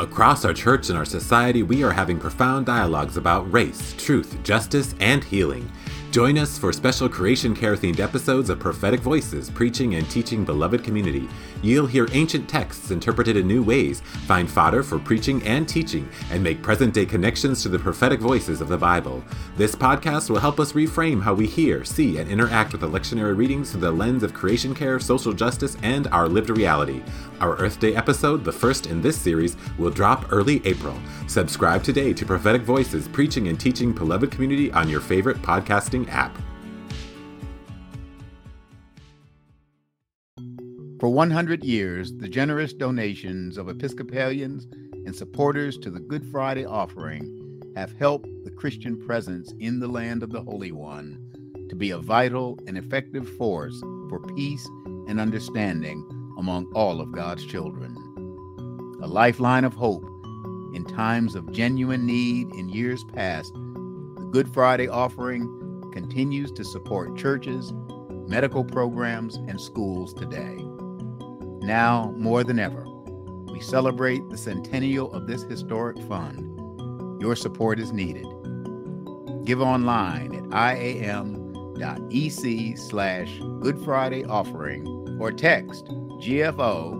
Across our church and our society, we are having profound dialogues about race, truth, justice, and healing. Join us for special Creation Care themed episodes of Prophetic Voices, Preaching and Teaching Beloved Community. You'll hear ancient texts interpreted in new ways, find fodder for preaching and teaching, and make present-day connections to the prophetic voices of the Bible. This podcast will help us reframe how we hear, see, and interact with the lectionary readings through the lens of creation care, social justice, and our lived reality. Our Earth Day episode, the first in this series, will drop early April. Subscribe today to Prophetic Voices, Preaching and Teaching Beloved Community on your favorite podcasting app. For 100 years, the generous donations of Episcopalians and supporters to the Good Friday Offering have helped the Christian presence in the land of the Holy One to be a vital and effective force for peace and understanding among all of God's children. A lifeline of hope in times of genuine need in years past, the Good Friday Offering continues to support churches, medical programs, and schools today. Now, more than ever, we celebrate the centennial of this historic fund. Your support is needed. Give online at iam.ec/Good Friday Offering or text GFO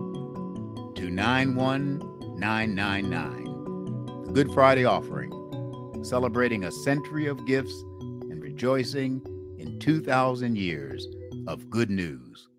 to 91999. The Good Friday Offering, celebrating a century of gifts, rejoicing in 2,000 years of good news.